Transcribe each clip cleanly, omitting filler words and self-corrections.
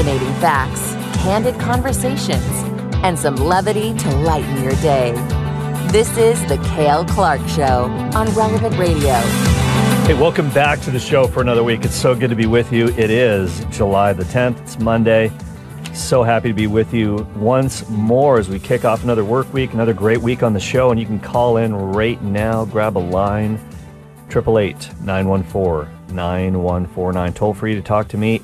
fascinating facts, candid conversations, and some levity to lighten your day. This is The Kale Clark Show on Relevant Radio. Hey, welcome back to the show for another week. It's so good to be with you. It is July the 10th. It's Monday. So happy to be with you once more as we kick off another work week, another great week on the show. And you can call in right now, grab a line, 888-914-9149. Toll free to talk to me,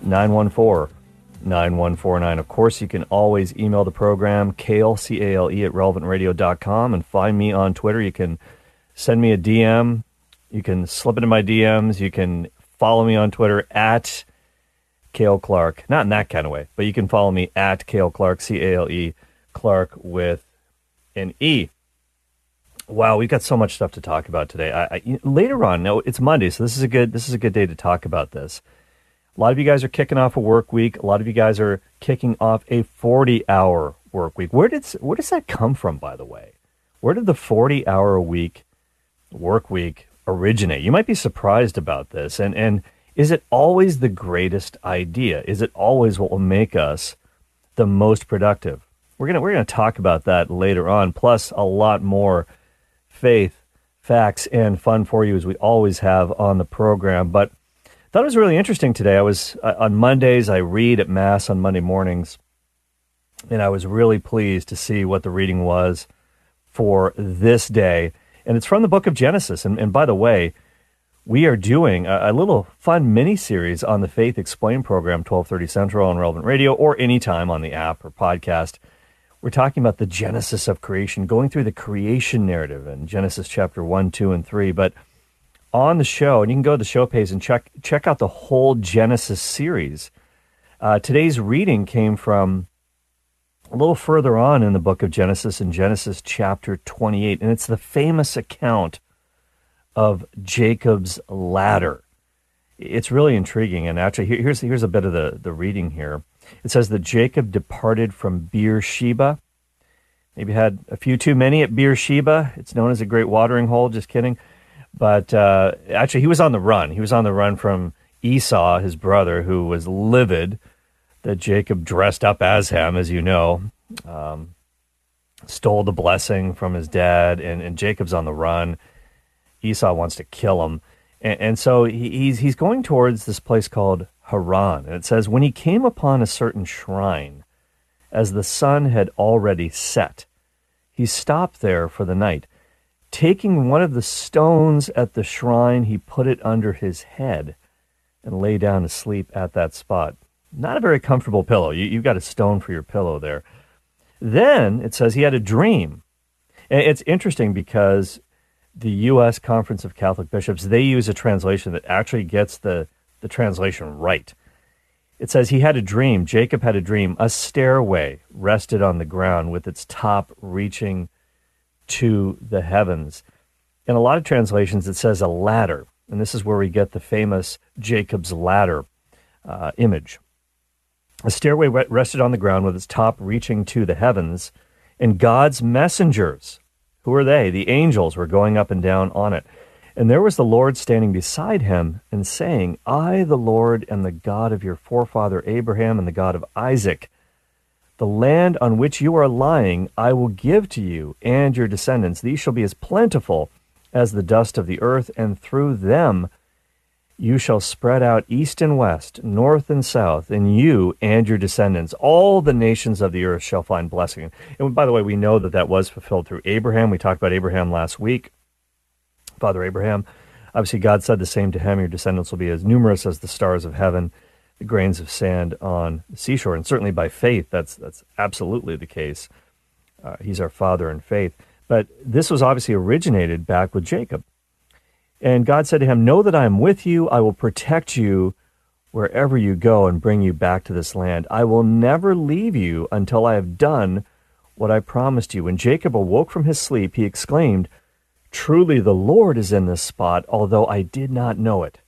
888-914-9149. Of course, you can always email the program, Kale, C-A-L-E, at relevantradio.com, and find me on Twitter. You can send me a DM. You can slip into my DMs. You can follow me on Twitter at Kale Clark. Not in that kind of way, but you can follow me at Kale Clark, C-A-L-E, Clark with an E. Wow, we've got so much stuff to talk about today. Later on, no, it's Monday, so this is a good day to talk about this. A lot of you guys are kicking off a work week. A lot of you guys are kicking off a 40-hour work week. Where does that come from, by the way? Where did the 40-hour week, work week, originate? You might be surprised about this. And is it always the greatest idea? Is it always what will make us the most productive? We're gonna talk about that later on, plus a lot more faith, facts, and fun for you as we always have on the program. But I thought it was really interesting today. I was on Mondays, I read at Mass on Monday mornings, and I was really pleased to see what the reading was for this day. And it's from the book of Genesis. And by the way, we are doing a little fun mini-series on the Faith Explained program, 12:30 Central on Relevant Radio, or anytime on the app or podcast. We're talking about the Genesis of creation, going through the creation narrative in Genesis chapter 1, 2, and 3. But on the show, and you can go to the show page and check out the whole Genesis series. Today's reading came from a little further on in the book of Genesis, in Genesis chapter 28, and it's the famous account of Jacob's ladder. It's really intriguing, and actually, here's a bit of the reading here. It says that Jacob departed from Beersheba. Maybe had a few too many at Beersheba. It's known as a great watering hole, just kidding. But actually, he was on the run. He was on the run from Esau, his brother, who was livid that Jacob dressed up as him, as you know, stole the blessing from his dad, and Jacob's on the run. Esau wants to kill him. And so he's going towards this place called Haran. And it says, when he came upon a certain shrine, as the sun had already set, he stopped there for the night. Taking one of the stones at the shrine, he put it under his head and lay down to sleep at that spot. Not a very comfortable pillow. You've got a stone for your pillow there. Then, it says, he had a dream. And it's interesting because the U.S. Conference of Catholic Bishops, they use a translation that actually gets the translation right. It says, he had a dream, Jacob had a dream, a stairway rested on the ground with its top reaching to the heavens. In a lot of translations, it says a ladder, and this is where we get the famous Jacob's ladder image. A stairway rested on the ground with its top reaching to the heavens, and God's messengers, who are they? The angels were going up and down on it. And there was the Lord standing beside him and saying, I, the Lord, am the God of your forefather Abraham and the God of Isaac. The land on which you are lying I will give to you and your descendants. These shall be as plentiful as the dust of the earth, and through them you shall spread out east and west, north and south, and you and your descendants, all the nations of the earth shall find blessing. And by the way, we know that that was fulfilled through Abraham. We talked about Abraham last week. Father Abraham, obviously God said the same to him, your descendants will be as numerous as the stars of heaven, the grains of sand on the seashore. And certainly by faith, that's absolutely the case. He's our father in faith. But this was obviously originated back with Jacob. And God said to him, know that I am with you. I will protect you wherever you go and bring you back to this land. I will never leave you until I have done what I promised you. When Jacob awoke from his sleep, he exclaimed, truly the Lord is in this spot, although I did not know it.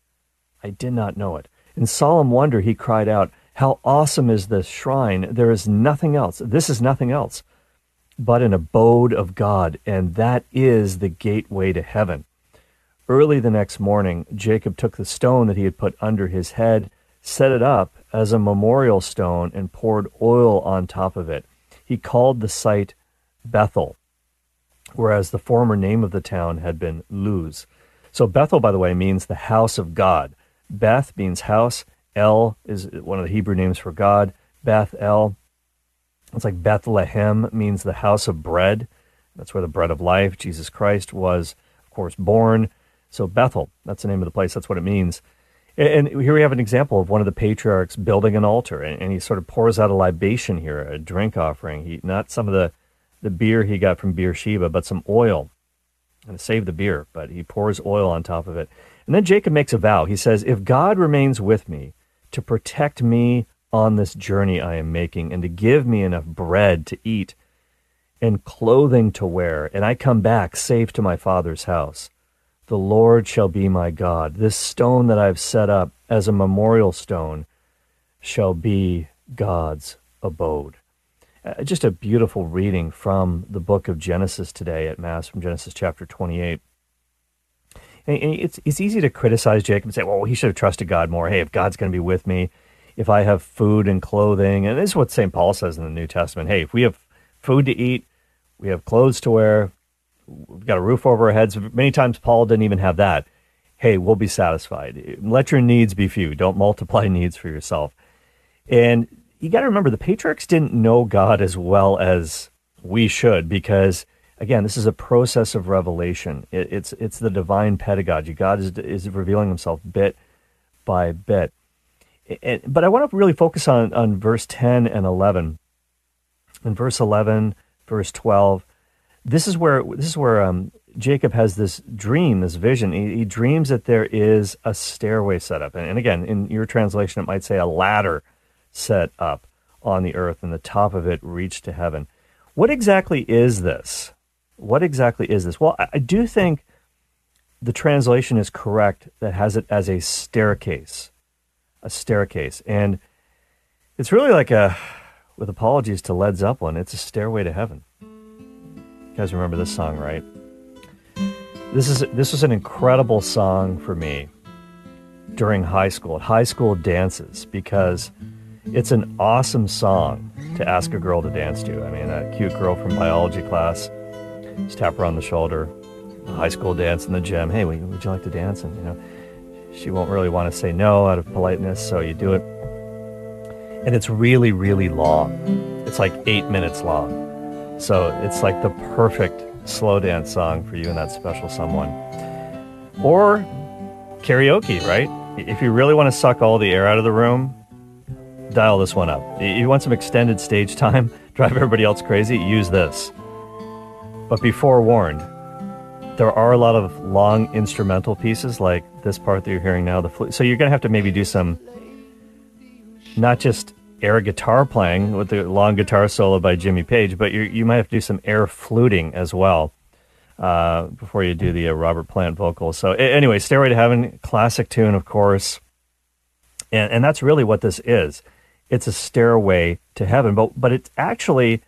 I did not know it. In solemn wonder, he cried out, how awesome is this shrine. There is nothing else. This is nothing else but an abode of God, and that is the gateway to heaven. Early the next morning, Jacob took the stone that he had put under his head, set it up as a memorial stone, and poured oil on top of it. He called the site Bethel, whereas the former name of the town had been Luz. So Bethel, by the way, means the house of God. Beth means house. El is one of the Hebrew names for God. Beth El. It's like Bethlehem means the house of bread. That's where the bread of life, Jesus Christ, was, of course, born. So Bethel, that's the name of the place. That's what it means. And here we have an example of one of the patriarchs building an altar, and he sort of pours out a libation here, a drink offering. He, not some of the beer he got from Beersheba, but some oil. And save the beer, but he pours oil on top of it. And then Jacob makes a vow. He says, if God remains with me to protect me on this journey I am making, and to give me enough bread to eat and clothing to wear, and I come back safe to my father's house, the Lord shall be my God. This stone that I've set up as a memorial stone shall be God's abode. Just a beautiful reading from the book of Genesis today at Mass, from Genesis chapter 28. And it's easy to criticize Jacob and say, well, he should have trusted God more. Hey, if God's going to be with me, if I have food and clothing, and this is what St. Paul says in the New Testament, hey, if we have food to eat, we have clothes to wear, we've got a roof over our heads. Many times Paul didn't even have that. Hey, we'll be satisfied. Let your needs be few. Don't multiply needs for yourself. And you got to remember, the patriarchs didn't know God as well as we should, because, again, this is a process of revelation. It's the divine pedagogy. God is revealing himself bit by bit. But I want to really focus on verse 10 and 11. In verse 11, verse 12, this is where Jacob has this dream, this vision. He dreams that there is a stairway set up. And again, in your translation, it might say a ladder set up on the earth, and the top of it reached to heaven. What exactly is this? What exactly is this? Well, I do think the translation is correct that has it as a staircase. A staircase. And it's really like a, with apologies to Led Zeppelin, it's a stairway to heaven. You guys remember this song, right? This was an incredible song for me during high school, at high school dances, because it's an awesome song to ask a girl to dance to. I mean, a cute girl from biology class, just tap her on the shoulder, a high school dance in the gym. Hey, would you like to dance? And, you know, she won't really want to say no out of politeness, so you do it. And it's really, really long. It's like 8 minutes long. So it's like the perfect slow dance song for you and that special someone. Or karaoke, right? If you really want to suck all the air out of the room, dial this one up. You want some extended stage time, drive everybody else crazy, use this. But be forewarned, there are a lot of long instrumental pieces like this part that you're hearing now, the flute. So you're going to have to maybe do some, not just air guitar playing with the long guitar solo by Jimmy Page, but you might have to do some air fluting as well before you do the Robert Plant vocals. So anyway, Stairway to Heaven, classic tune, of course. And that's really what this is. It's a stairway to heaven. But it's actually,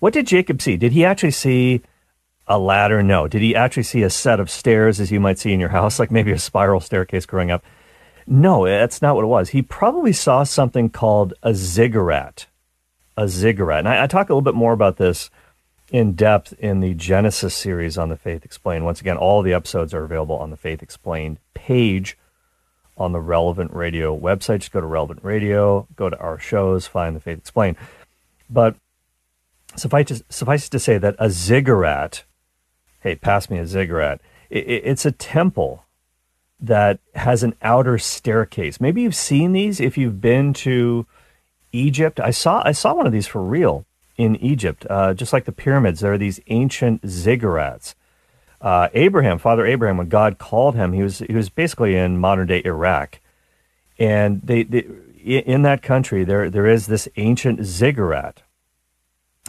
what did Jacob see? Did he actually see a ladder? No. Did he actually see a set of stairs as you might see in your house, like maybe a spiral staircase going up? No, that's not what it was. He probably saw something called a ziggurat. A ziggurat. And I talk a little bit more about this in depth in the Genesis series on The Faith Explained. Once again, all the episodes are available on the Faith Explained page on the Relevant Radio website. Just go to Relevant Radio, go to our shows, find The Faith Explained. But suffice to say that a ziggurat, hey, pass me a ziggurat, it's a temple that has an outer staircase. Maybe you've seen these if you've been to Egypt. I saw one of these for real in Egypt. Just like the pyramids, there are these ancient ziggurats. Abraham, Father Abraham, when God called him, he was basically in modern-day Iraq. And they in that country, there is this ancient ziggurat.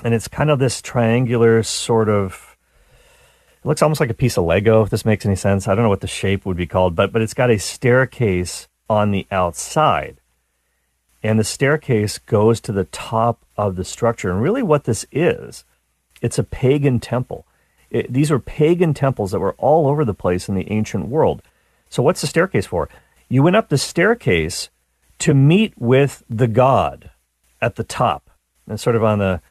And it's kind of this triangular sort of, it looks almost like a piece of Lego, if this makes any sense. I don't know what the shape would be called, but it's got a staircase on the outside. And the staircase goes to the top of the structure. And really what this is, it's a pagan temple. These were pagan temples that were all over the place in the ancient world. So what's the staircase for? You went up the staircase to meet with the God at the top, and sort of on the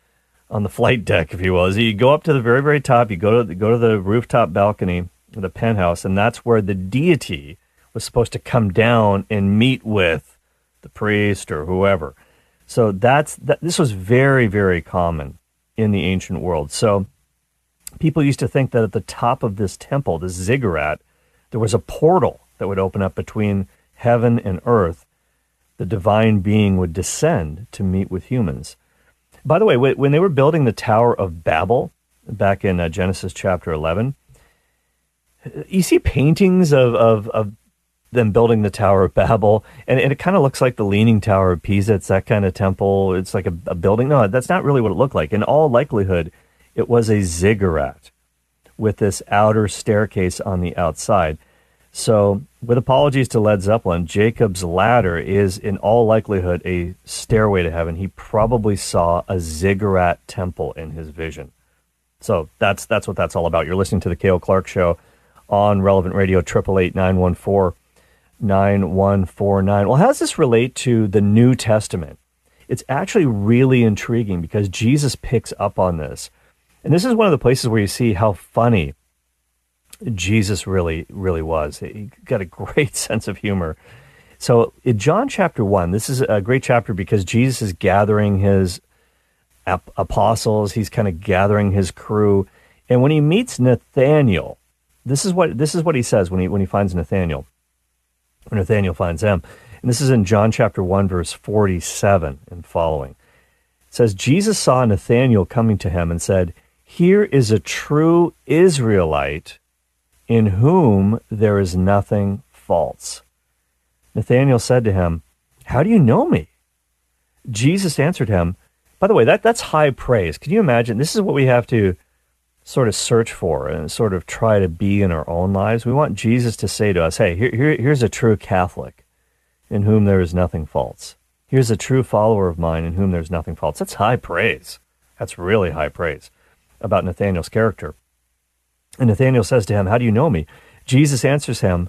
flight deck, if you will. So you go up to the very, very top, you go to the rooftop balcony, the penthouse, and that's where the deity was supposed to come down and meet with the priest or whoever. So this was very, very common in the ancient world. So people used to think that at the top of this temple, this ziggurat, there was a portal that would open up between heaven and earth. The divine being would descend to meet with humans. By the way, when they were building the Tower of Babel back in Genesis chapter 11, you see paintings of them building the Tower of Babel, and it kind of looks like the Leaning Tower of Pisa. It's that kind of temple. It's like a building. No, that's not really what it looked like. In all likelihood, it was a ziggurat with this outer staircase on the outside. So, with apologies to Led Zeppelin, Jacob's ladder is, in all likelihood, a stairway to heaven. He probably saw a ziggurat temple in his vision. So, that's what that's all about. You're listening to The Kale Clark Show on Relevant Radio, 888-914-9149. Well, how does this relate to the New Testament? It's actually really intriguing because Jesus picks up on this. And this is one of the places where you see how funny Jesus really, really was. He got a great sense of humor. So in John chapter 1, this is a great chapter because Jesus is gathering his apostles. He's kind of gathering his crew. And when he meets Nathanael, this is what he says when he finds Nathanael. When Nathanael finds him. And this is in John chapter 1, verse 47 and following. It says, Jesus saw Nathanael coming to him and said, "Here is a true Israelite in whom there is nothing false." Nathanael said to him, "How do you know me?" Jesus answered him. By the way, that's high praise. Can you imagine? This is what we have to sort of search for and sort of try to be in our own lives. We want Jesus to say to us, "Hey, here's a true Catholic in whom there is nothing false. Here's a true follower of mine in whom there's nothing false." That's high praise. That's really high praise about Nathanael's character. And Nathanael says to him, "How do you know me?" Jesus answers him,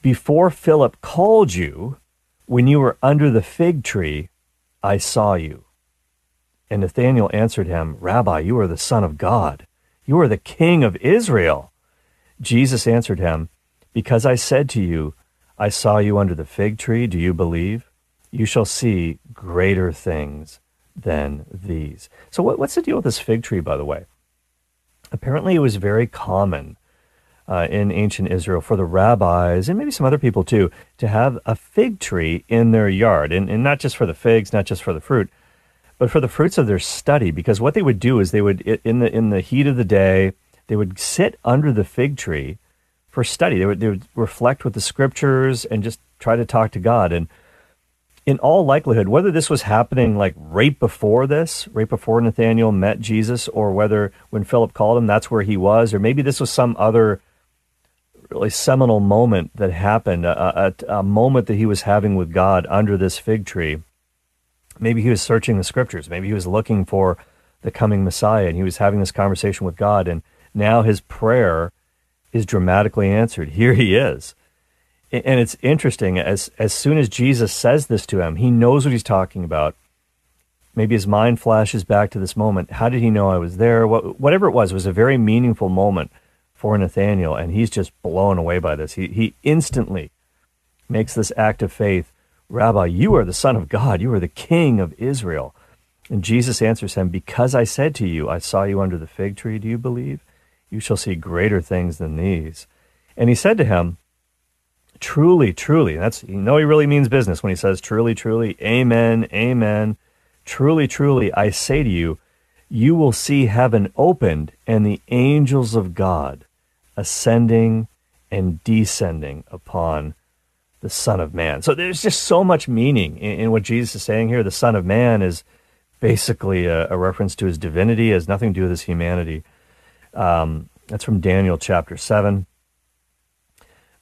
"Before Philip called you, when you were under the fig tree, I saw you." And Nathanael answered him, "Rabbi, you are the Son of God. You are the King of Israel." Jesus answered him, "Because I said to you, I saw you under the fig tree, do you believe? You shall see greater things than these." So what's the deal with this fig tree, by the way? Apparently it was very common in ancient Israel for the rabbis, and maybe some other people too, to have a fig tree in their yard. And not just for the figs, not just for the fruit, but for the fruits of their study, because what they would do is they would, in the heat of the day, they would sit under the fig tree for study. They would reflect with the scriptures and just try to talk to God. And in all likelihood, whether this was happening like right before Nathanael met Jesus, or whether when Philip called him, that's where he was, or maybe this was some other really seminal moment that happened, a moment that he was having with God under this fig tree. Maybe he was searching the scriptures. Maybe he was looking for the coming Messiah, and he was having this conversation with God, and now his prayer is dramatically answered. Here he is. And it's interesting, as soon as Jesus says this to him, he knows what he's talking about. Maybe his mind flashes back to this moment. How did he know I was there? Whatever it was a very meaningful moment for Nathanael, and he's just blown away by this. He instantly makes this act of faith. "Rabbi, you are the Son of God. You are the King of Israel." And Jesus answers him, "Because I said to you, I saw you under the fig tree. Do you believe? You shall see greater things than these." And he said to him, "Truly, truly." That's, you know, he really means business when he says, "Truly, truly, amen, amen. Truly, truly, I say to you, you will see heaven opened and the angels of God ascending and descending upon the Son of Man." So there's just so much meaning in what Jesus is saying here. The Son of Man is basically a reference to his divinity. It has nothing to do with his humanity. That's from Daniel chapter 7.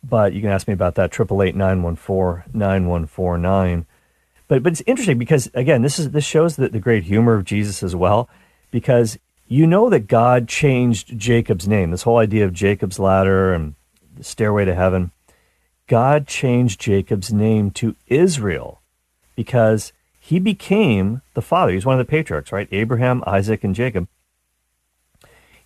But you can ask me about that, 888-914-9149. But it's interesting because, again, this shows the great humor of Jesus as well, because you know that God changed Jacob's name. This whole idea of Jacob's ladder and the stairway to heaven. God changed Jacob's name to Israel because he became the father. He's one of the patriarchs, right? Abraham, Isaac, and Jacob.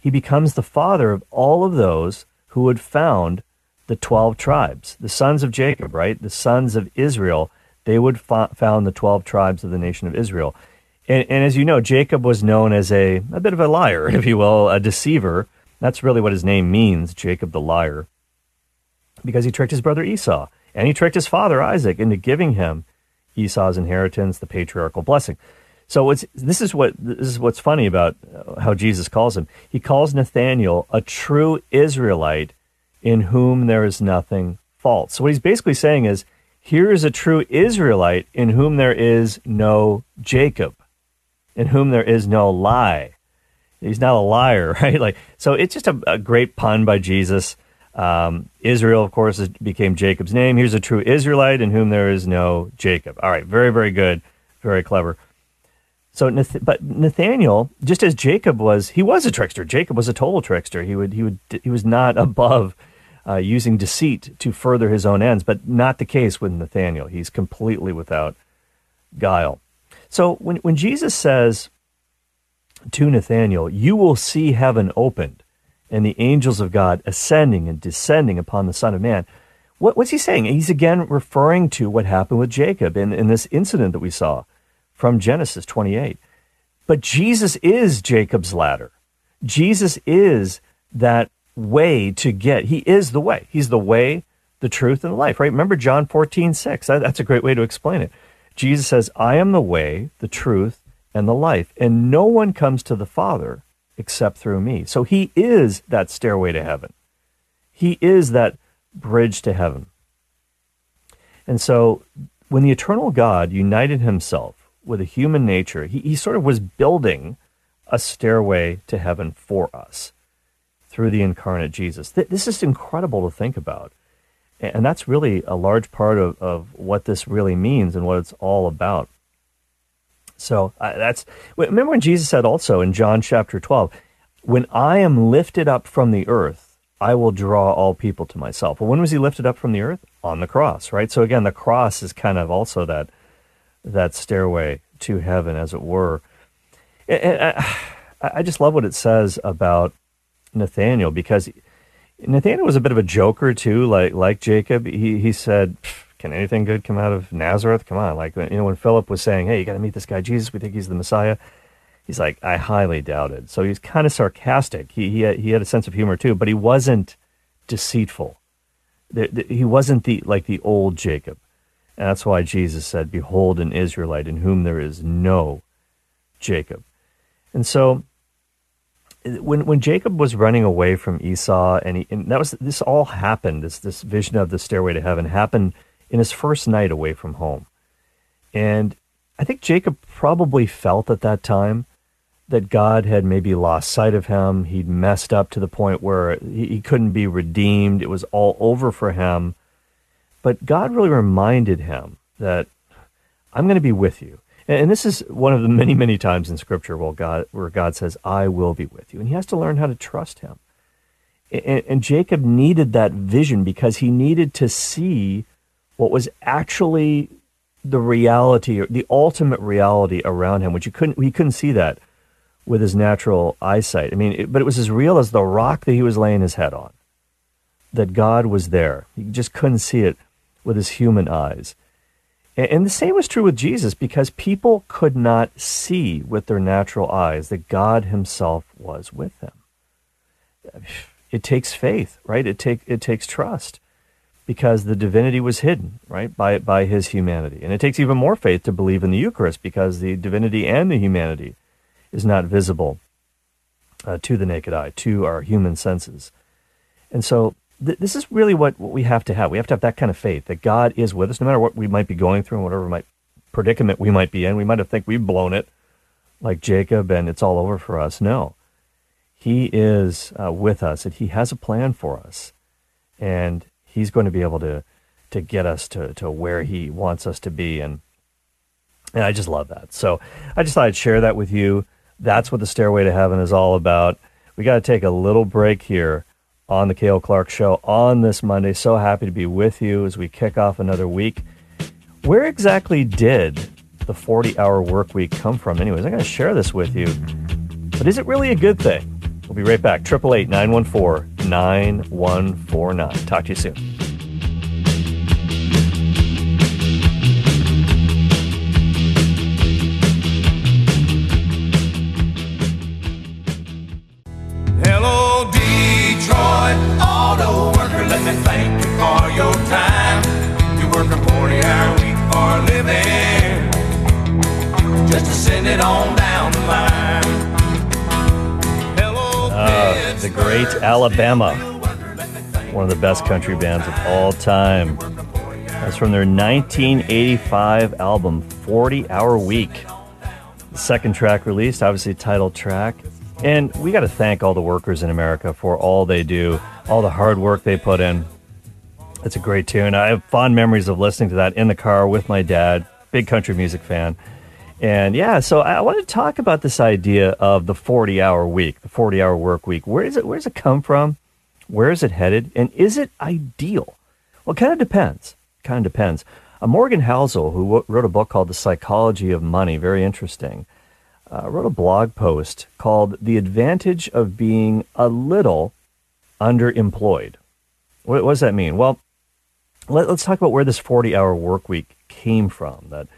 He becomes the father of all of those who would found the 12 tribes, the sons of Jacob, right? The sons of Israel, they would found the 12 tribes of the nation of Israel. And as you know, Jacob was known as a bit of a liar, if you will, a deceiver. That's really what his name means, Jacob the liar, because he tricked his brother Esau, and he tricked his father Isaac into giving him Esau's inheritance, the patriarchal blessing. So this is what's funny about how Jesus calls him. He calls Nathanael a true Israelite in whom there is nothing false. So what he's basically saying is, here is a true Israelite in whom there is no Jacob, in whom there is no lie. He's not a liar, right? Like, so it's just a great pun by Jesus. Israel, of course, became Jacob's name. Here's a true Israelite in whom there is no Jacob. All right, very, very good, very clever. So, but Nathanael, just as Jacob was, he was a trickster. Jacob was a total trickster. He was not above using deceit to further his own ends, but not the case with Nathanael. He's completely without guile. So when Jesus says to Nathanael, "You will see heaven opened and the angels of God ascending and descending upon the Son of Man," what's he saying? He's again referring to what happened with Jacob in this incident that we saw from Genesis 28. But Jesus is Jacob's ladder. Jesus is that way to get. He is the way. He's the way, the truth, and the life, right? Remember John 14:6. That's a great way to explain it. Jesus says, "I am the way, the truth, and the life, and no one comes to the Father except through me." So he is that stairway to heaven. He is that bridge to heaven. And so when the eternal God united himself with a human nature, he sort of was building a stairway to heaven for us through the incarnate Jesus. This is incredible to think about. And that's really a large part of what this really means and what it's all about. So remember when Jesus said also in John chapter 12, "When I am lifted up from the earth, I will draw all people to myself." Well, when was he lifted up from the earth? On the cross, right? So again, the cross is kind of also that stairway to heaven, as it were. And I just love what it says about Nathanael, because Nathanael was a bit of a joker too, like Jacob. He said, "Can anything good come out of Nazareth?" Come on, when Philip was saying, "Hey, you got to meet this guy Jesus. We think he's the Messiah." He's like, "I highly doubt it." So he's kind of sarcastic. He had a sense of humor too, but he wasn't deceitful. He wasn't the old Jacob, and that's why Jesus said, "Behold, an Israelite in whom there is no Jacob." And so when Jacob was running away from Esau, this vision of the stairway to heaven happened in his first night away from home. And I think Jacob probably felt at that time that God had maybe lost sight of him. He'd messed up to the point where he couldn't be redeemed. It was all over for him. But God really reminded him that, "I'm going to be with you." And this is one of the many, many times in Scripture where God says, "I will be with you." And he has to learn how to trust him. And Jacob needed that vision because he needed to see what was actually the reality, the ultimate reality around him, which he couldn't see that with his natural eyesight. I mean, but it was as real as the rock that he was laying his head on, that God was there. He just couldn't see it with his human eyes. And the same was true with Jesus, because people could not see with their natural eyes that God himself was with them. It takes faith, right? It takes trust, because the divinity was hidden, right, by his humanity. And it takes even more faith to believe in the Eucharist, because the divinity and the humanity is not visible to the naked eye, to our human senses. And so this is really what we have to have. We have to have that kind of faith, that God is with us, no matter what we might be going through and whatever predicament we might be in. We might have think we've blown it, like Jacob, and it's all over for us. No, he is with us, and he has a plan for us. And he's going to be able to get us to where he wants us to be. And I just love that. So I just thought I'd share that with you. That's what the Stairway to Heaven is all about. We got to take a little break here on the Kale Clark Show on this Monday. So happy to be with you as we kick off another week. Where exactly did the 40-hour work week come from? Anyways, I'm going to share this with you. But is it really a good thing? We'll be right back. 888-914-9149. Talk to you soon. Hello, Detroit auto worker. Let me thank you for your time. You work a 40-hour week for a living. Just to send it on down the line. The great Alabama, one of the best country bands of all time. That's from their 1985 album, 40-hour week. The second track released, obviously title track. And we got to thank all the workers in America for all they do, all the hard work they put in. It's a great tune. I have fond memories of listening to that in the car with my dad, big country music fan. And yeah, so I want to talk about this idea of the 40-hour week, the 40-hour work week. Where does it come from? Where is it headed? And is it ideal? Well, it kind of depends. Morgan Housel, who wrote a book called The Psychology of Money, very interesting, wrote a blog post called The Advantage of Being a Little Underemployed. What does that mean? Well, let's talk about where this 40-hour work week came from, that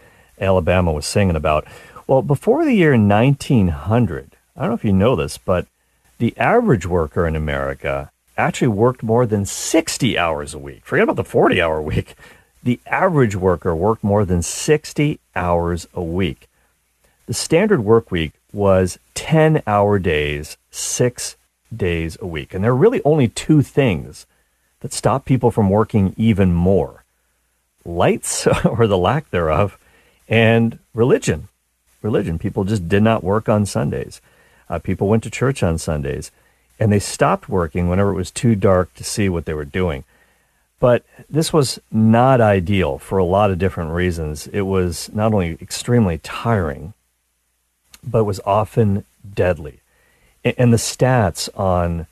Alabama was singing about. Well, before the year 1900, I don't know if you know this, but the average worker in America actually worked more than 60 hours a week. Forget about the 40-hour week. The average worker worked more than 60 hours a week. The standard work week was 10-hour days, 6 days a week. And there are really only two things that stop people from working even more. Lights, or the lack thereof, and religion. People just did not work on Sundays. People went to church on Sundays, and they stopped working whenever it was too dark to see what they were doing. But this was not ideal for a lot of different reasons. It was not only extremely tiring, but was often deadly. And the stats on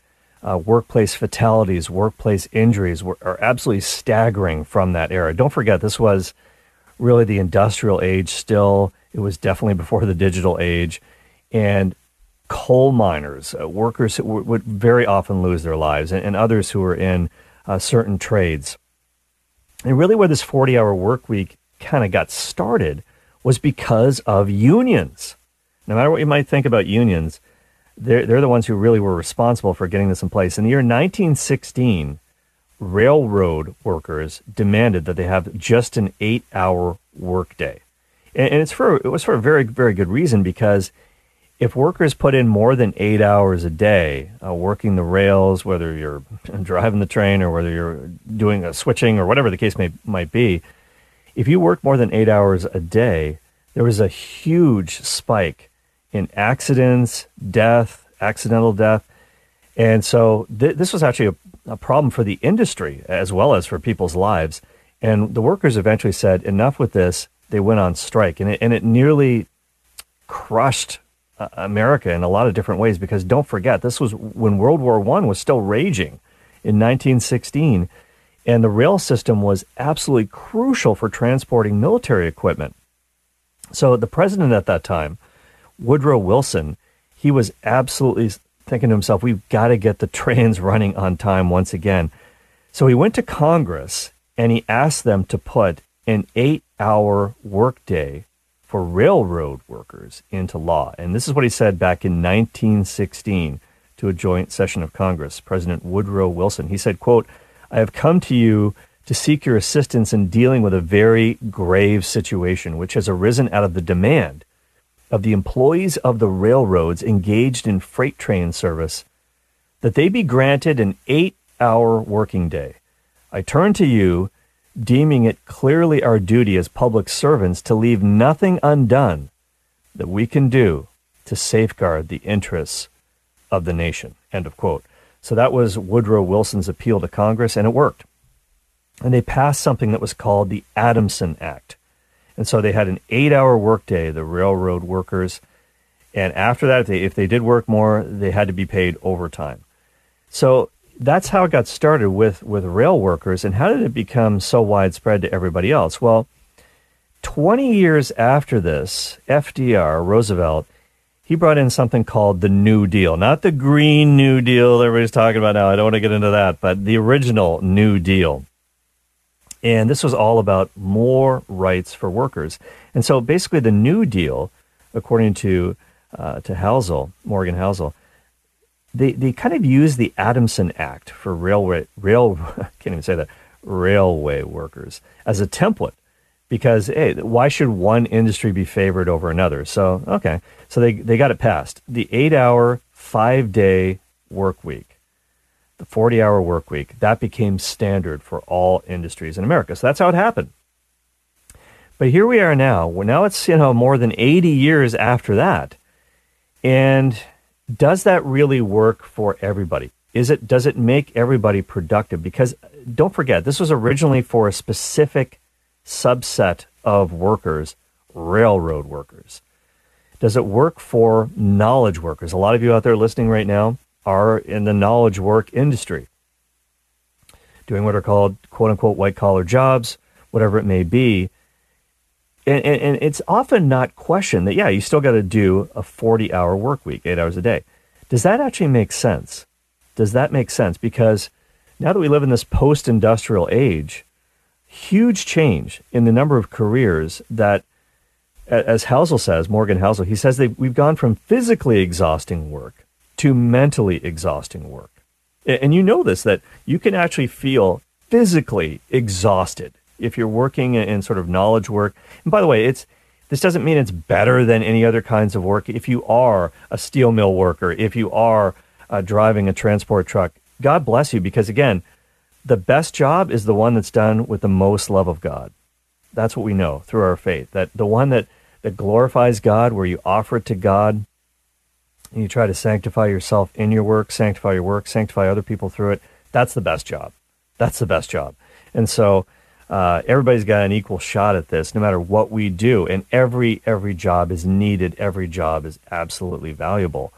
workplace fatalities, workplace injuries are absolutely staggering from that era. Don't forget, this was really the industrial age still. It was definitely before the digital age. And coal miners, workers who would very often lose their lives, and others who were in certain trades. And really where this 40-hour work week kind of got started was because of unions. No matter what you might think about unions, they're the ones who really were responsible for getting this in place. In the year 1916, railroad workers demanded that they have just an 8-hour workday. And it was for a very, very good reason, because if workers put in more than 8 hours a day working the rails, whether you're driving the train or whether you're doing a switching or whatever the case might be, if you worked more than 8 hours a day, there was a huge spike in accidents, accidental death. And so this was actually a problem for the industry as well as for people's lives. And the workers eventually said, enough with this. They went on strike, and it nearly crushed America in a lot of different ways, because don't forget, this was when World War I was still raging in 1916, and the rail system was absolutely crucial for transporting military equipment. So the president at that time, Woodrow Wilson, he was absolutely thinking to himself, we've got to get the trains running on time once again. So he went to Congress and he asked them to put an 8-hour workday for railroad workers into law. And this is what he said back in 1916 to a joint session of Congress, President Woodrow Wilson. He said, quote, "I have come to you to seek your assistance in dealing with a very grave situation which has arisen out of the demand of the employees of the railroads engaged in freight train service, that they be granted an 8-hour working day. I turn to you, deeming it clearly our duty as public servants to leave nothing undone that we can do to safeguard the interests of the nation." End of quote. So that was Woodrow Wilson's appeal to Congress, and it worked. And they passed something that was called the Adamson Act. And so they had an 8-hour workday, the railroad workers. And after that, if they did work more, they had to be paid overtime. So that's how it got started with rail workers. And how did it become so widespread to everybody else? Well, 20 years after this, FDR, Roosevelt, he brought in something called the New Deal. Not the Green New Deal everybody's talking about now. I don't want to get into that, but the original New Deal. And this was all about more rights for workers. And so basically the New Deal, according to Housel, Morgan Housel, they kind of used the Adamson Act for railway workers as a template. Because, hey, why should one industry be favored over another? So, okay, so they got it passed. The 8-hour, 5-day work week, the 40-hour work week, that became standard for all industries in America. So that's how it happened. But here we are now. Well, now it's, more than 80 years after that. And does that really work for everybody? Does it make everybody productive? Because don't forget, this was originally for a specific subset of workers, railroad workers. Does it work for knowledge workers? A lot of you out there listening right now are in the knowledge work industry, doing what are called quote-unquote white-collar jobs, whatever it may be. And it's often not questioned that, yeah, you still got to do a 40-hour work week, 8 hours a day. Does that actually make sense? Does that make sense? Because now that we live in this post-industrial age, huge change in the number of careers that, as Housel says, Morgan Housel, he says that we've gone from physically exhausting work to mentally exhausting work. And you know this, that you can actually feel physically exhausted if you're working in sort of knowledge work. And by the way, this doesn't mean it's better than any other kinds of work. If you are a steel mill worker, if you are driving a transport truck, God bless you, because again, the best job is the one that's done with the most love of God. That's what we know through our faith, that the one that glorifies God, where you offer it to God, and you try to sanctify yourself in your work, sanctify your work, sanctify other people through it, that's the best job. That's the best job. And so everybody's got an equal shot at this, no matter what we do. And every job is needed. Every job is absolutely valuable.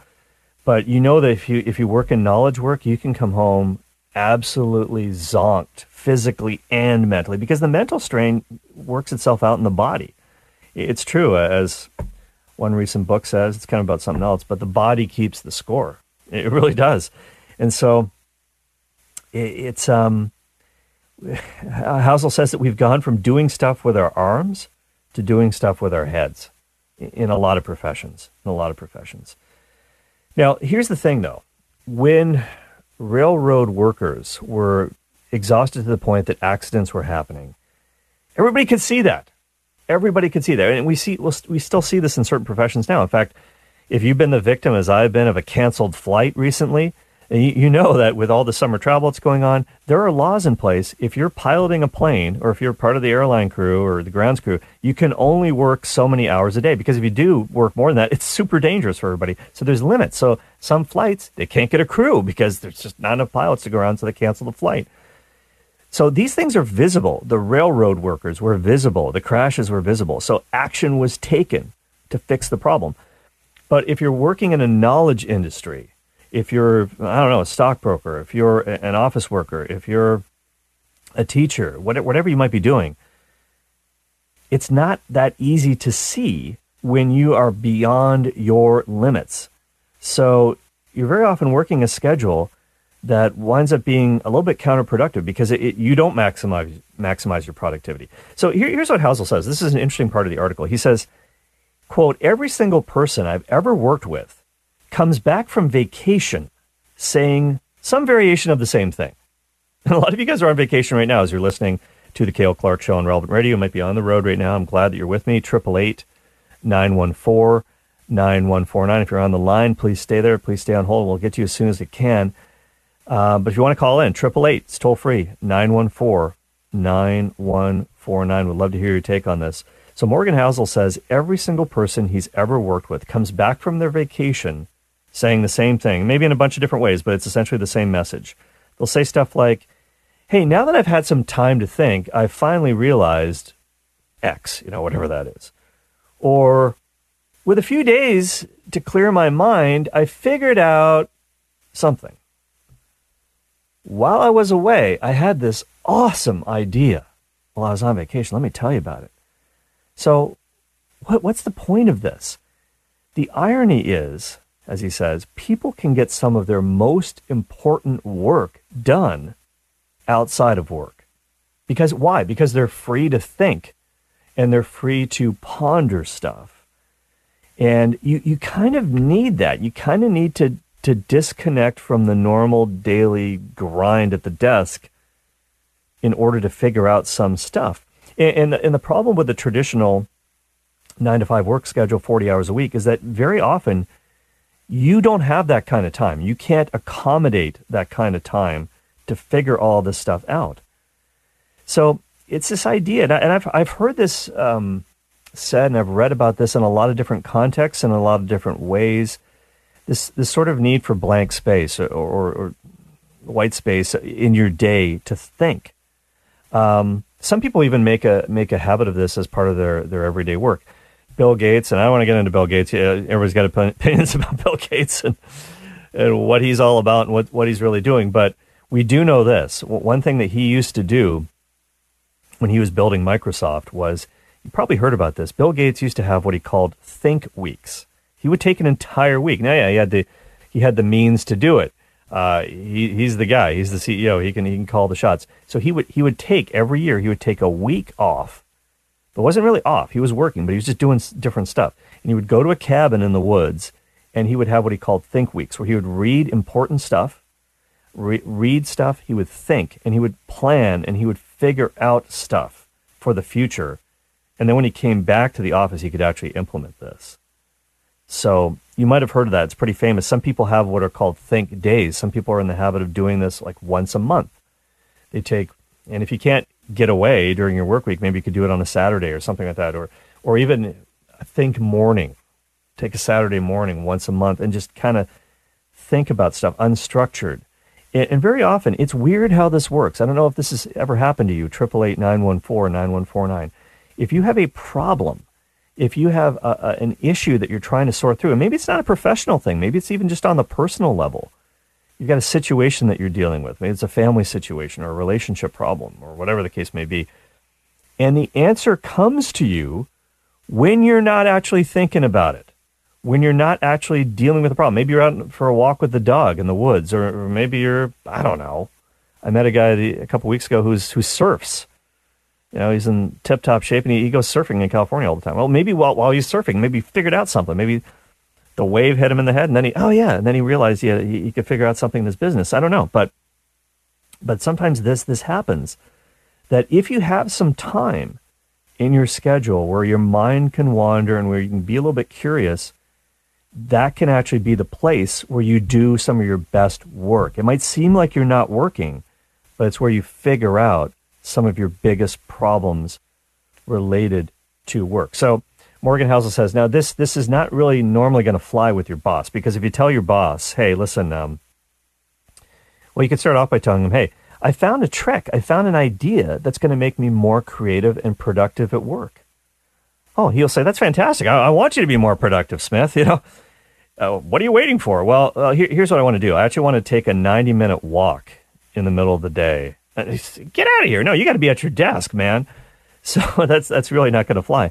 But you know that if you work in knowledge work, you can come home absolutely zonked physically and mentally, because the mental strain works itself out in the body. It's true, as one recent book says, it's kind of about something else, but the body keeps the score. It really does. And so it's Housel says that we've gone from doing stuff with our arms to doing stuff with our heads in a lot of professions, Now, here's the thing though. When railroad workers were exhausted to the point that accidents were happening, everybody could see that. And we still see this in certain professions now. In fact, if you've been the victim, as I've been, of a canceled flight recently, you know that with all the summer travel that's going on, there are laws in place. If you're piloting a plane, or if you're part of the airline crew or the grounds crew, you can only work so many hours a day, because if you do work more than that, it's super dangerous for everybody. So there's limits. So some flights, they can't get a crew because there's just not enough pilots to go around, so they cancel the flight. So these things are visible. The railroad workers were visible. The crashes were visible. So action was taken to fix the problem. But if you're working in a knowledge industry, if you're, a stockbroker, if you're an office worker, if you're a teacher, whatever you might be doing, it's not that easy to see when you are beyond your limits. So you're very often working a schedule that winds up being a little bit counterproductive, because you don't maximize your productivity. So here's what Housel says. This is an interesting part of the article. He says, quote, "Every single person I've ever worked with comes back from vacation saying some variation of the same thing." And a lot of you guys are on vacation right now as you're listening to the Kale Clark Show on Relevant Radio. You might be on the road right now. I'm glad that you're with me. 888-914-9149. If you're on the line, please stay there. Please stay on hold. We'll get to you as soon as we can. But if you want to call in, 888, it's toll-free, 914-9149. We'd love to hear your take on this. So Morgan Housel says every single person he's ever worked with comes back from their vacation saying the same thing, maybe in a bunch of different ways, but it's essentially the same message. They'll say stuff like, "Hey, now that I've had some time to think, I finally realized X," whatever that is. Or, "With a few days to clear my mind, I figured out something. While I was away, I had this awesome idea while I was on vacation. Let me tell you about it." So what's the point of this? The irony is, as he says, people can get some of their most important work done outside of work. Because why? Because they're free to think and they're free to ponder stuff. And you kind of need that. You kind of need to disconnect from the normal daily grind at the desk in order to figure out some stuff. And the problem with the traditional 9-to-5 work schedule, 40 hours a week, is that very often you don't have that kind of time. You can't accommodate that kind of time to figure all this stuff out. So it's this idea, and I've heard this said, and I've read about this in a lot of different contexts and a lot of different ways, this sort of need for blank space or white space in your day to think. Some people even make a habit of this as part of their everyday work. Bill Gates, and I don't want to get into Bill Gates. Everybody's got opinions about Bill Gates and what he's all about and what he's really doing. But we do know this. One thing that he used to do when he was building Microsoft was, you probably heard about this, Bill Gates used to have what he called think weeks. He would take an entire week. Now, yeah, he had the means to do it. He's the guy. He's the CEO. He can call the shots. So he would take, every year, he would take a week off. But wasn't really off. He was working, but he was just doing different stuff. And he would go to a cabin in the woods, and he would have what he called think weeks, where he would read important stuff, read stuff, he would think, and he would plan, and he would figure out stuff for the future. And then when he came back to the office, he could actually implement this. So you might have heard of that. It's pretty famous. Some people have what are called think days. Some people are in the habit of doing this like once a month. They take, and if you can't get away during your work week, maybe you could do it on a Saturday or something like that, or even think morning. Take a Saturday morning once a month and just kind of think about stuff, unstructured. And very often, it's weird how this works. I don't know if this has ever happened to you, 888-914-9149. If you have a problem, if you have an issue that you're trying to sort through, and maybe it's not a professional thing, maybe it's even just on the personal level. You've got a situation that you're dealing with. Maybe it's a family situation or a relationship problem or whatever the case may be. And the answer comes to you when you're not actually thinking about it, when you're not actually dealing with the problem. Maybe you're out for a walk with the dog in the woods, or maybe you're, I don't know. I met a guy a couple weeks ago who surfs. You know, he's in tip-top shape, and he goes surfing in California all the time. Well, maybe while he's surfing, maybe he figured out something. Maybe the wave hit him in the head, and then he realized he could figure out something in his business. I don't know, but sometimes this happens, that if you have some time in your schedule where your mind can wander and where you can be a little bit curious, that can actually be the place where you do some of your best work. It might seem like you're not working, but it's where you figure out some of your biggest problems related to work. So Morgan Housel says, now this is not really normally going to fly with your boss, because if you tell your boss, hey, listen, well, you could start off by telling him, hey, I found a trick. I found an idea that's going to make me more creative and productive at work. Oh, he'll say, that's fantastic. I want you to be more productive, Smith. You know, what are you waiting for? Well, here's what I want to do. I actually want to take a 90-minute walk in the middle of the day. Get out of here. No, you got to be at your desk, man. So that's really not going to fly.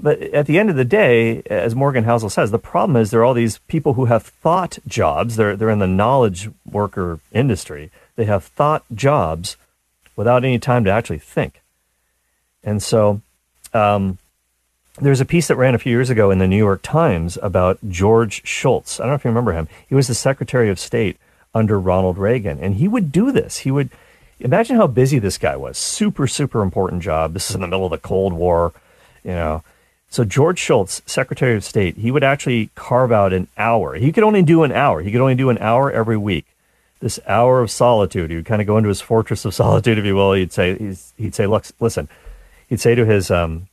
But at the end of the day, as Morgan Housel says, the problem is there are all these people who have thought jobs. They're in the knowledge worker industry. They have thought jobs without any time to actually think. And so there's a piece that ran a few years ago in the New York Times about George Shultz. I don't know if you remember him. He was the Secretary of State under Ronald Reagan, and he would do this. He would... Imagine how busy this guy was. Super, super important job. This is in the middle of the Cold War, you know. So George Shultz, Secretary of State, he would actually carve out an hour. He could only do an hour. He could only do an hour every week. This hour of solitude. He would kind of go into his fortress of solitude, if you will. He'd say, look, listen. He'd say to his admin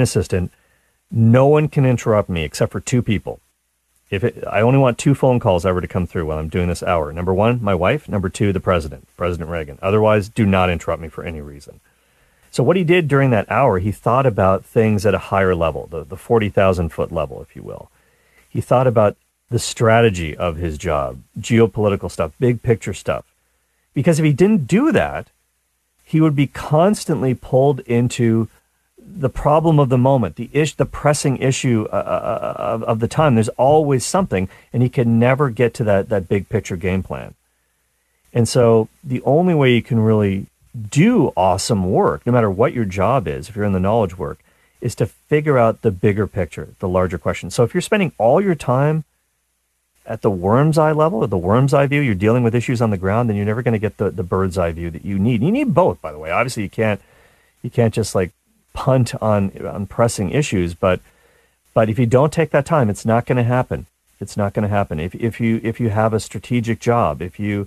assistant, no one can interrupt me except for two people. I only want two phone calls ever to come through while I'm doing this hour. Number one, my wife. Number two, the president, President Reagan. Otherwise, do not interrupt me for any reason. So what he did during that hour, he thought about things at a higher level, the 40,000-foot level, if you will. He thought about the strategy of his job, geopolitical stuff, big picture stuff. Because if he didn't do that, he would be constantly pulled into the problem of the moment, the pressing issue of the time. There's always something, and he can never get to that big picture game plan. And so the only way you can really do awesome work, no matter what your job is, if you're in the knowledge work, is to figure out the bigger picture, the larger question. So if you're spending all your time at the worm's eye level, or the worm's eye view, you're dealing with issues on the ground, then you're never going to get the bird's eye view that you need. You need both, by the way. Obviously, you can't just like punt on pressing issues, but if you don't take that time, it's not going to happen. It's not going to happen. If you have a strategic job, if you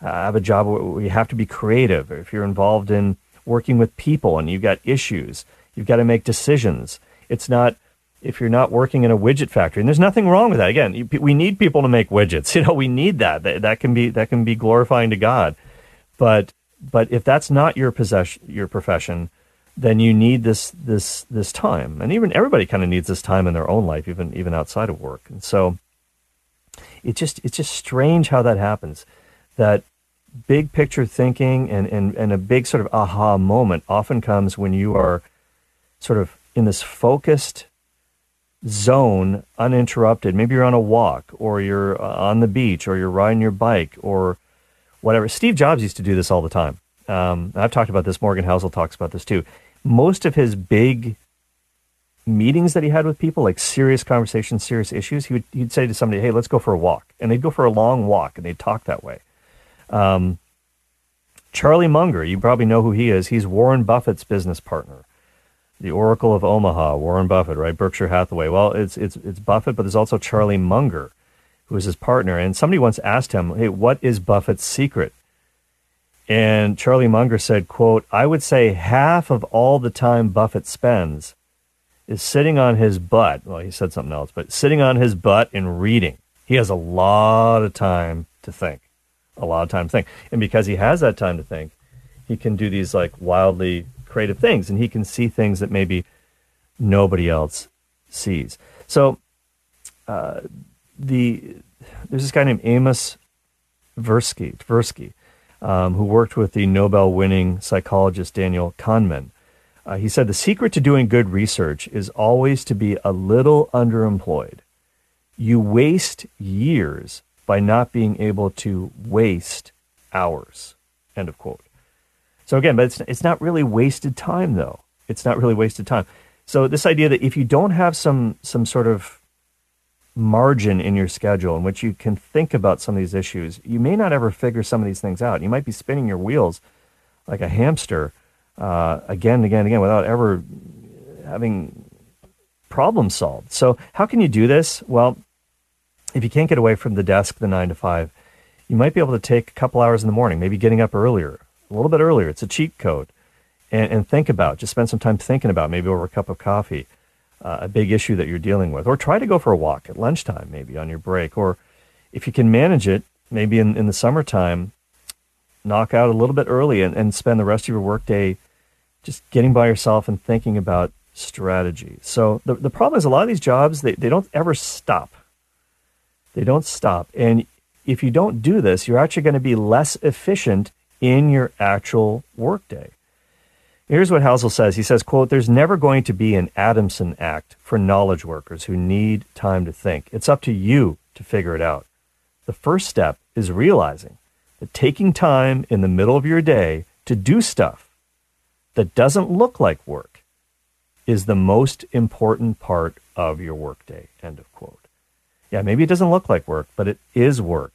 have a job where you have to be creative, or if you're involved in working with people and you've got issues, you've got to make decisions. It's not, if you're not working in a widget factory, and there's nothing wrong with that. Again, we need people to make widgets. You know, we need that. That can be glorifying to God. But if that's not your profession, then you need this time. And even everybody kind of needs this time in their own life, even outside of work. And so it's just strange how that happens. That big picture thinking and a big sort of aha moment often comes when you are sort of in this focused zone, uninterrupted. Maybe you're on a walk, or you're on the beach, or you're riding your bike, or whatever. Steve Jobs used to do this all the time. I've talked about this. Morgan Housel talks about this too. Most of his big meetings that he had with people, like serious conversations, serious issues, he'd say to somebody, "Hey, let's go for a walk," and they'd go for a long walk, and they'd talk that way. Charlie Munger, you probably know who he is. He's Warren Buffett's business partner, the Oracle of Omaha, Warren Buffett, right? Berkshire Hathaway. Well, it's Buffett, but there's also Charlie Munger, who is his partner. And somebody once asked him, "Hey, what is Buffett's secret?" And Charlie Munger said, quote, "I would say half of all the time Buffett spends is sitting on his butt." Well, he said something else, but sitting on his butt and reading. He has a lot of time to think, And because he has that time to think, he can do these like wildly creative things, and he can see things that maybe nobody else sees. So there's this guy named Amos Tversky, who worked with the Nobel-winning psychologist Daniel Kahneman. He said, "The secret to doing good research is always to be a little underemployed. You waste years by not being able to waste hours." End of quote. So again, but it's not really wasted time, though. It's not really wasted time. So this idea that if you don't have some sort of margin in your schedule in which you can think about some of these issues, you may not ever figure some of these things out. You might be spinning your wheels like a hamster again and again and again without ever having problem solved. So how can you do this? Well, if you can't get away from the desk, the 9 to 5, you might be able to take a couple hours in the morning, maybe getting up earlier, a little bit earlier. It's a cheat code. And think about, just spend some time thinking about, maybe over a cup of coffee, a big issue that you're dealing with, or try to go for a walk at lunchtime, maybe on your break, or if you can manage it, maybe in the summertime, knock out a little bit early and spend the rest of your workday just getting by yourself and thinking about strategy. So the problem is a lot of these jobs, they don't ever stop. They don't stop. And if you don't do this, you're actually going to be less efficient in your actual workday. Here's what Housel says. He says, quote, "There's never going to be an Adamson Act for knowledge workers who need time to think. It's up to you to figure it out. The first step is realizing that taking time in the middle of your day to do stuff that doesn't look like work is the most important part of your workday." End of quote. Yeah, maybe it doesn't look like work, but it is work.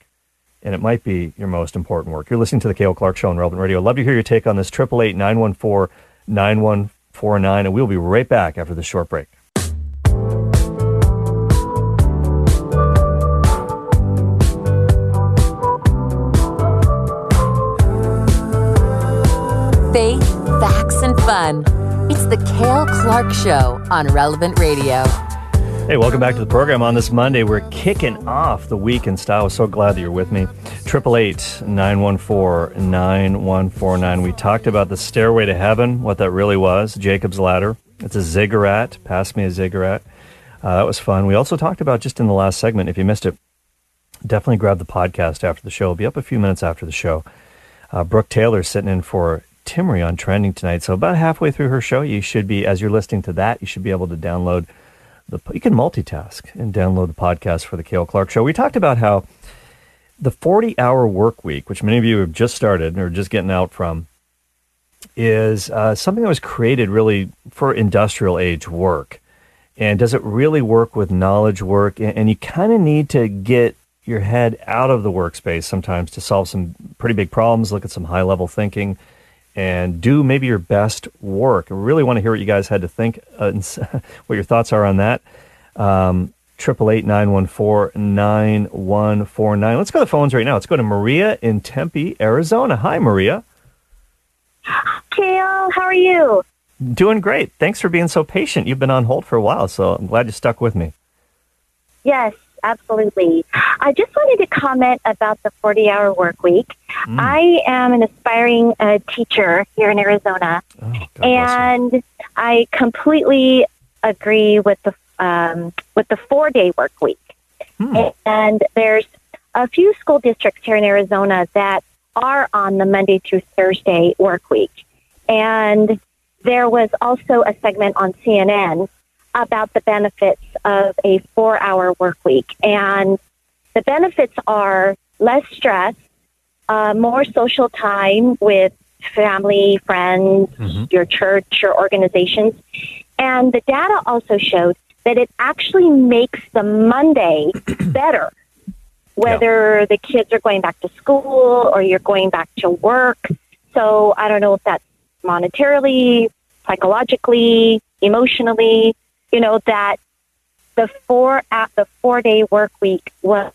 And it might be your most important work. You're listening to The Kale Clark Show on Relevant Radio. I'd love to hear your take on this, 888-914-9149. And we'll be right back after this short break. Faith, facts, and fun. It's The Kale Clark Show on Relevant Radio. Hey, welcome back to the program. On this Monday, we're kicking off the week in style. So glad that you're with me. 888-914-9149. We talked about the Stairway to Heaven, what that really was, Jacob's Ladder. It's a ziggurat. Pass me a ziggurat. That was fun. We also talked about, just in the last segment, if you missed it, definitely grab the podcast after the show. It'll be up a few minutes after the show. Brooke Taylor's sitting in for Timry on trending tonight. So about halfway through her show, you should be, as you're listening to that, you should be able to download the, you can multitask and download the podcast for the Kale Clark Show. We talked about how the 40-hour work week, which many of you have just started or just getting out from, is something that was created really for industrial age work. And does it really work with knowledge work? And you kind of need to get your head out of the workspace sometimes to solve some pretty big problems, look at some high-level thinking, and do maybe your best work. I really want to hear what you guys had to think, and what your thoughts are on that. 888-914-9149. Let's go to the phones right now. Let's go to Maria in Tempe, Arizona. Hi, Maria. Kale, how are you? Doing great. Thanks for being so patient. You've been on hold for a while, so I'm glad you stuck with me. Yes, absolutely. I just wanted to comment about the 40-hour work week. Mm. I am an aspiring teacher here in Arizona, and I completely agree with the 4-day work week. Mm. And there's a few school districts here in Arizona that are on the Monday through Thursday work week. And there was also a segment on CNN about the benefits of a 4-hour work week. And the benefits are less stress, more social time with family, friends, mm-hmm. your church, your organizations. And the data also showed that it actually makes the Monday better, whether the kids are going back to school or you're going back to work. So I don't know if that's monetarily, psychologically, emotionally, you know, that the 4-day work week was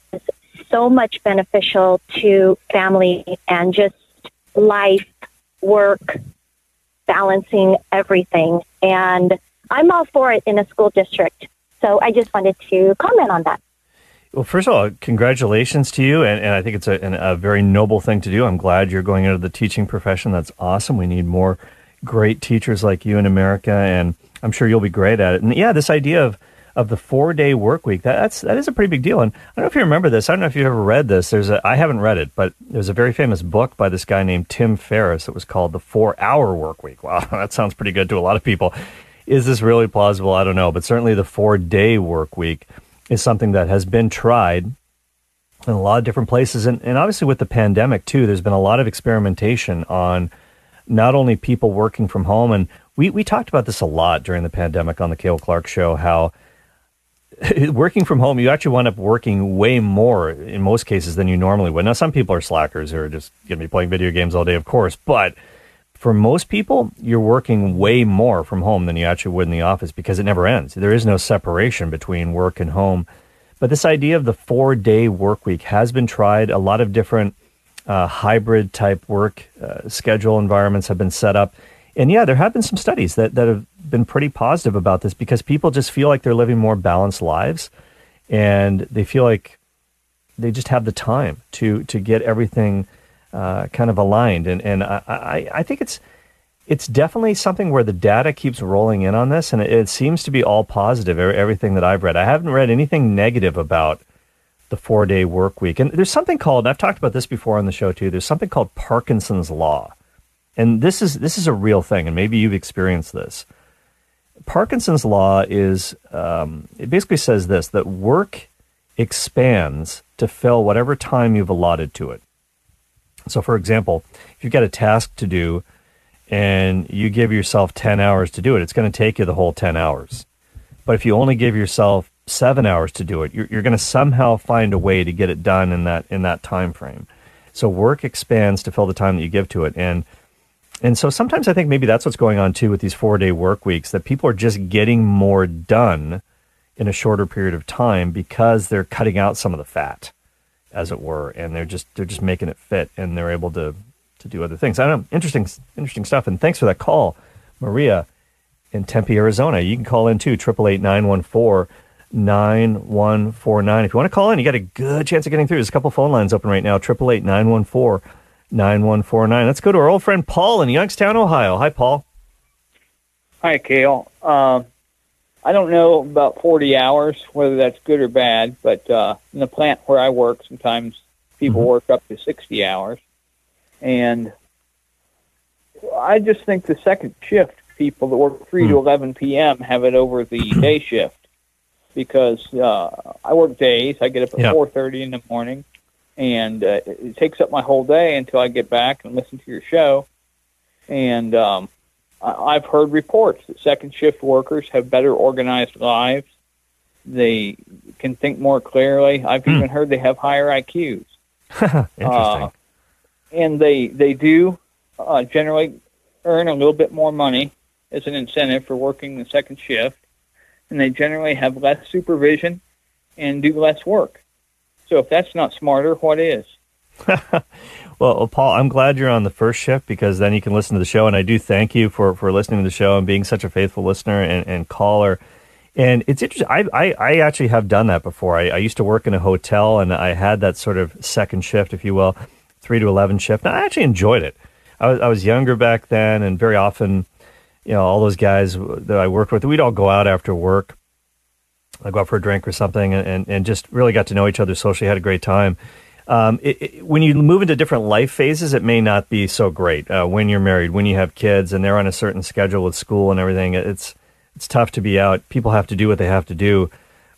so much beneficial to family and just life, work, balancing everything. And I'm all for it in a school district. So I just wanted to comment on that. Well, first of all, congratulations to you, and I think it's a very noble thing to do. I'm glad you're going into the teaching profession. That's awesome. We need more great teachers like you in America, and I'm sure you'll be great at it. And yeah, this idea of the 4-day work week, that is a pretty big deal. And I don't know if you remember this. I don't know if you've ever read this. I haven't read it, but there's a very famous book by this guy named Tim Ferriss that was called The 4-Hour Work Week. Wow, that sounds pretty good to a lot of people. Is this really plausible? I don't know, but certainly the 4-day work week is something that has been tried in a lot of different places. And obviously with the pandemic, too, there's been a lot of experimentation on not only people working from home, and we talked about this a lot during the pandemic on the Kale Clark Show, how working from home, you actually wind up working way more in most cases than you normally would. Now, some people are slackers who are just going to be playing video games all day, of course, but for most people, you're working way more from home than you actually would in the office because it never ends. There is no separation between work and home. But this idea of the 4-day work week has been tried. A lot of different hybrid type work schedule environments have been set up. And yeah, there have been some studies that have been pretty positive about this because people just feel like they're living more balanced lives and they feel like they just have the time to get everything kind of aligned. And I think it's definitely something where the data keeps rolling in on this, and it seems to be all positive, everything that I've read. I haven't read anything negative about the 4-day work week. And there's something called, I've talked about this before on the show too, there's something called Parkinson's Law. And this is a real thing, and maybe you've experienced this. Parkinson's Law is, it basically says this, that work expands to fill whatever time you've allotted to it. So, for example, if you've got a task to do and you give yourself 10 hours to do it, it's going to take you the whole 10 hours. But if you only give yourself 7 hours to do it, you're going to somehow find a way to get it done in that time frame. So work expands to fill the time that you give to it. And so sometimes I think maybe that's what's going on, too, with these 4-day work weeks, that people are just getting more done in a shorter period of time because they're cutting out some of the fat, as it were, and they're just making it fit, and they're able to do other things. I don't know. Interesting stuff. And thanks for that call, Maria in Tempe, Arizona. You can call in too, 888-914-9149. If you want to call in, you got a good chance of getting through. There's a couple phone lines open right now, 888-914-9149. Let's go to our old friend Paul in Youngstown, Ohio. Hi, Paul. Hi, Kale. I don't know about 40 hours, whether that's good or bad, but in the plant where I work, sometimes people work up to 60 hours. And I just think the second shift people that work 3 to 11 p.m. have it over the day shift, because I work days. I get up at 4:30 in the morning, and it takes up my whole day until I get back and listen to your show. And I've heard reports that second shift workers have better organized lives. They can think more clearly. I've even heard they have higher IQs. Interesting. And they do generally earn a little bit more money as an incentive for working the second shift, and they generally have less supervision and do less work. So if that's not smarter, what is? Well, Paul, I'm glad you're on the first shift, because then you can listen to the show, and I do thank you for listening to the show and being such a faithful listener and caller. And it's interesting, I actually have done that before. I used to work in a hotel, and I had that sort of second shift, if you will, 3 to 11 shift, and I actually enjoyed it. I was younger back then, and very often, you know, all those guys that I worked with, we'd all go out after work. I'd go out for a drink or something, and just really got to know each other socially, had a great time. When you move into different life phases, it may not be so great. When you're married, when you have kids, and they're on a certain schedule with school and everything, it's tough to be out. People have to do what they have to do.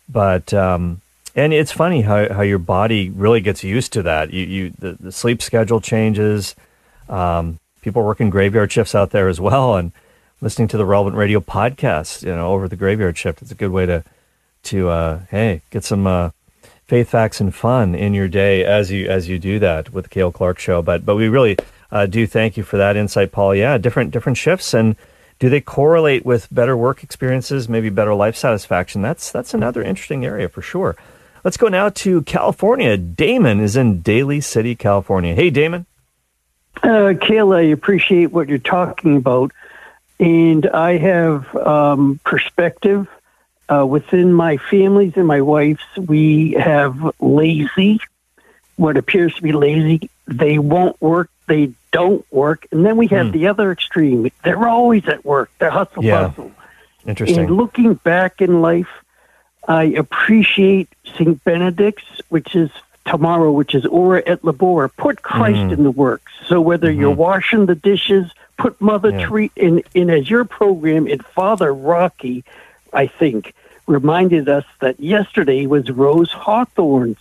But and it's funny how your body really gets used to that. The sleep schedule changes. People working graveyard shifts out there as well, and listening to the Relevant Radio podcast, you know, over the graveyard shift, it's a good way to get some faith, facts, and fun in your day as you do that with the Kale Clark Show. But we really do thank you for that insight, Paul. Yeah, different shifts, and do they correlate with better work experiences, maybe better life satisfaction? That's another interesting area for sure. Let's go now to California. Damon is in Daly City, California. Hey, Damon. Kale, I appreciate what you're talking about, and I have perspective. Within my family's and my wife's, we have lazy, what appears to be lazy. They won't work. They don't work. And then we have the other extreme. They're always at work. They're hustle. Interesting. And looking back in life, I appreciate St. Benedict's, which is tomorrow, which is Ora et labora. Put Christ in the work. So whether you're washing the dishes, put Mother Teresa in as your program, and Father Rocky, I think, reminded us that yesterday was Rose Hawthorne's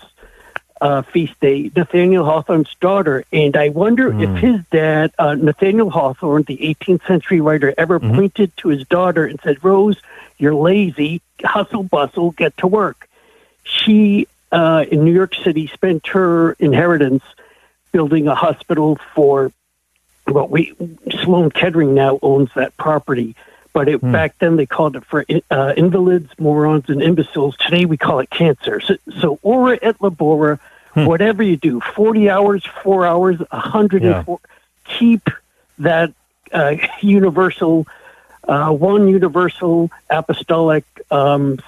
feast day, Nathaniel Hawthorne's daughter, and I wonder if his dad, Nathaniel Hawthorne, the 18th century writer, ever pointed to his daughter and said, "Rose, you're lazy, hustle, bustle, get to work." She, in New York City, spent her inheritance building a hospital for Sloan Kettering now owns that property, but back then they called it for invalids, morons, and imbeciles. Today we call it cancer. So Ora et labora. Whatever you do, 40 hours, 4 hours, 104, keep that universal apostolic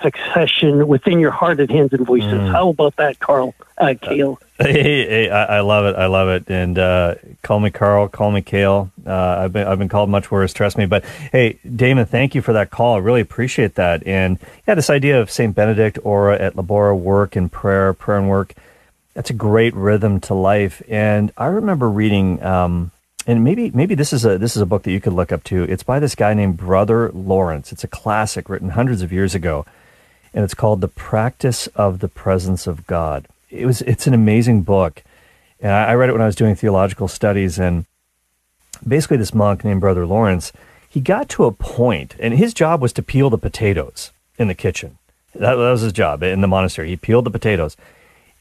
succession within your heart and hands and voices. How about that, Carl? Kale? Hey, I love it. I love it. And call me Carl, call me Kale. I've been called much worse, trust me. But hey, Damon, thank you for that call. I really appreciate that. And yeah, this idea of St. Benedict, Ora et labora, work and prayer, prayer and work, that's a great rhythm to life. And I remember reading, and maybe this is a book that you could look up too. It's by this guy named Brother Lawrence. It's a classic written hundreds of years ago, and it's called The Practice of the Presence of God. It's an amazing book, and I read it when I was doing theological studies. And basically, this monk named Brother Lawrence, he got to a point, and his job was to peel the potatoes in the kitchen. That was his job in the monastery. He peeled the potatoes.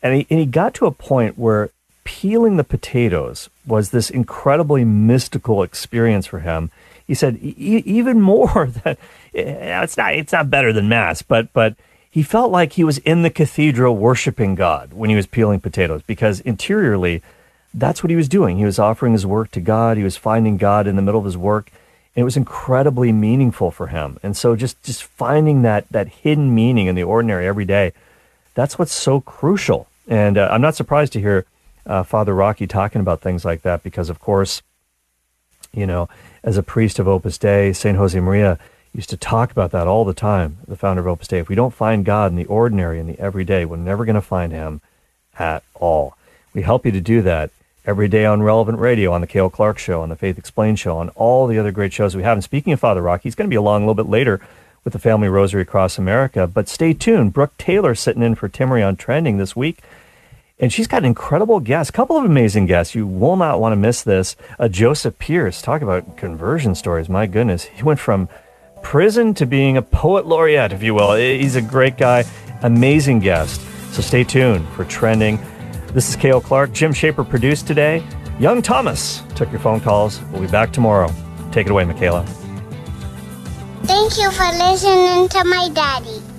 And he got to a point where peeling the potatoes was this incredibly mystical experience for him. He said, even more than, it's not better than Mass, but he felt like he was in the cathedral worshiping God when he was peeling potatoes, because interiorly, that's what he was doing. He was offering his work to God. He was finding God in the middle of his work, and it was incredibly meaningful for him. And so just finding that hidden meaning in the ordinary every day, that's what's so crucial. And I'm not surprised to hear Father Rocky talking about things like that, because, of course, you know, as a priest of Opus Dei, St. Josemaria used to talk about that all the time, the founder of Opus Dei. If we don't find God in the ordinary, in the everyday, we're never going to find him at all. We help you to do that every day on Relevant Radio, on the Kale Clark Show, on the Faith Explained Show, on all the other great shows we have. And speaking of Father Rock, he's going to be along a little bit later with the Family Rosary Across America. But stay tuned. Brooke Taylor's sitting in for Timory on Trending this week. And she's got an incredible guest, a couple of amazing guests. You will not want to miss this. Joseph Pierce, talk about conversion stories. My goodness. He went from prison to being a poet laureate, if you will. He's a great guy, amazing guest. So stay tuned for Trending. This is Kale Clark. Jim Shaper produced today. Young Thomas took your phone calls. We'll be back tomorrow. Take it away, Michaela. Thank you for listening to my daddy.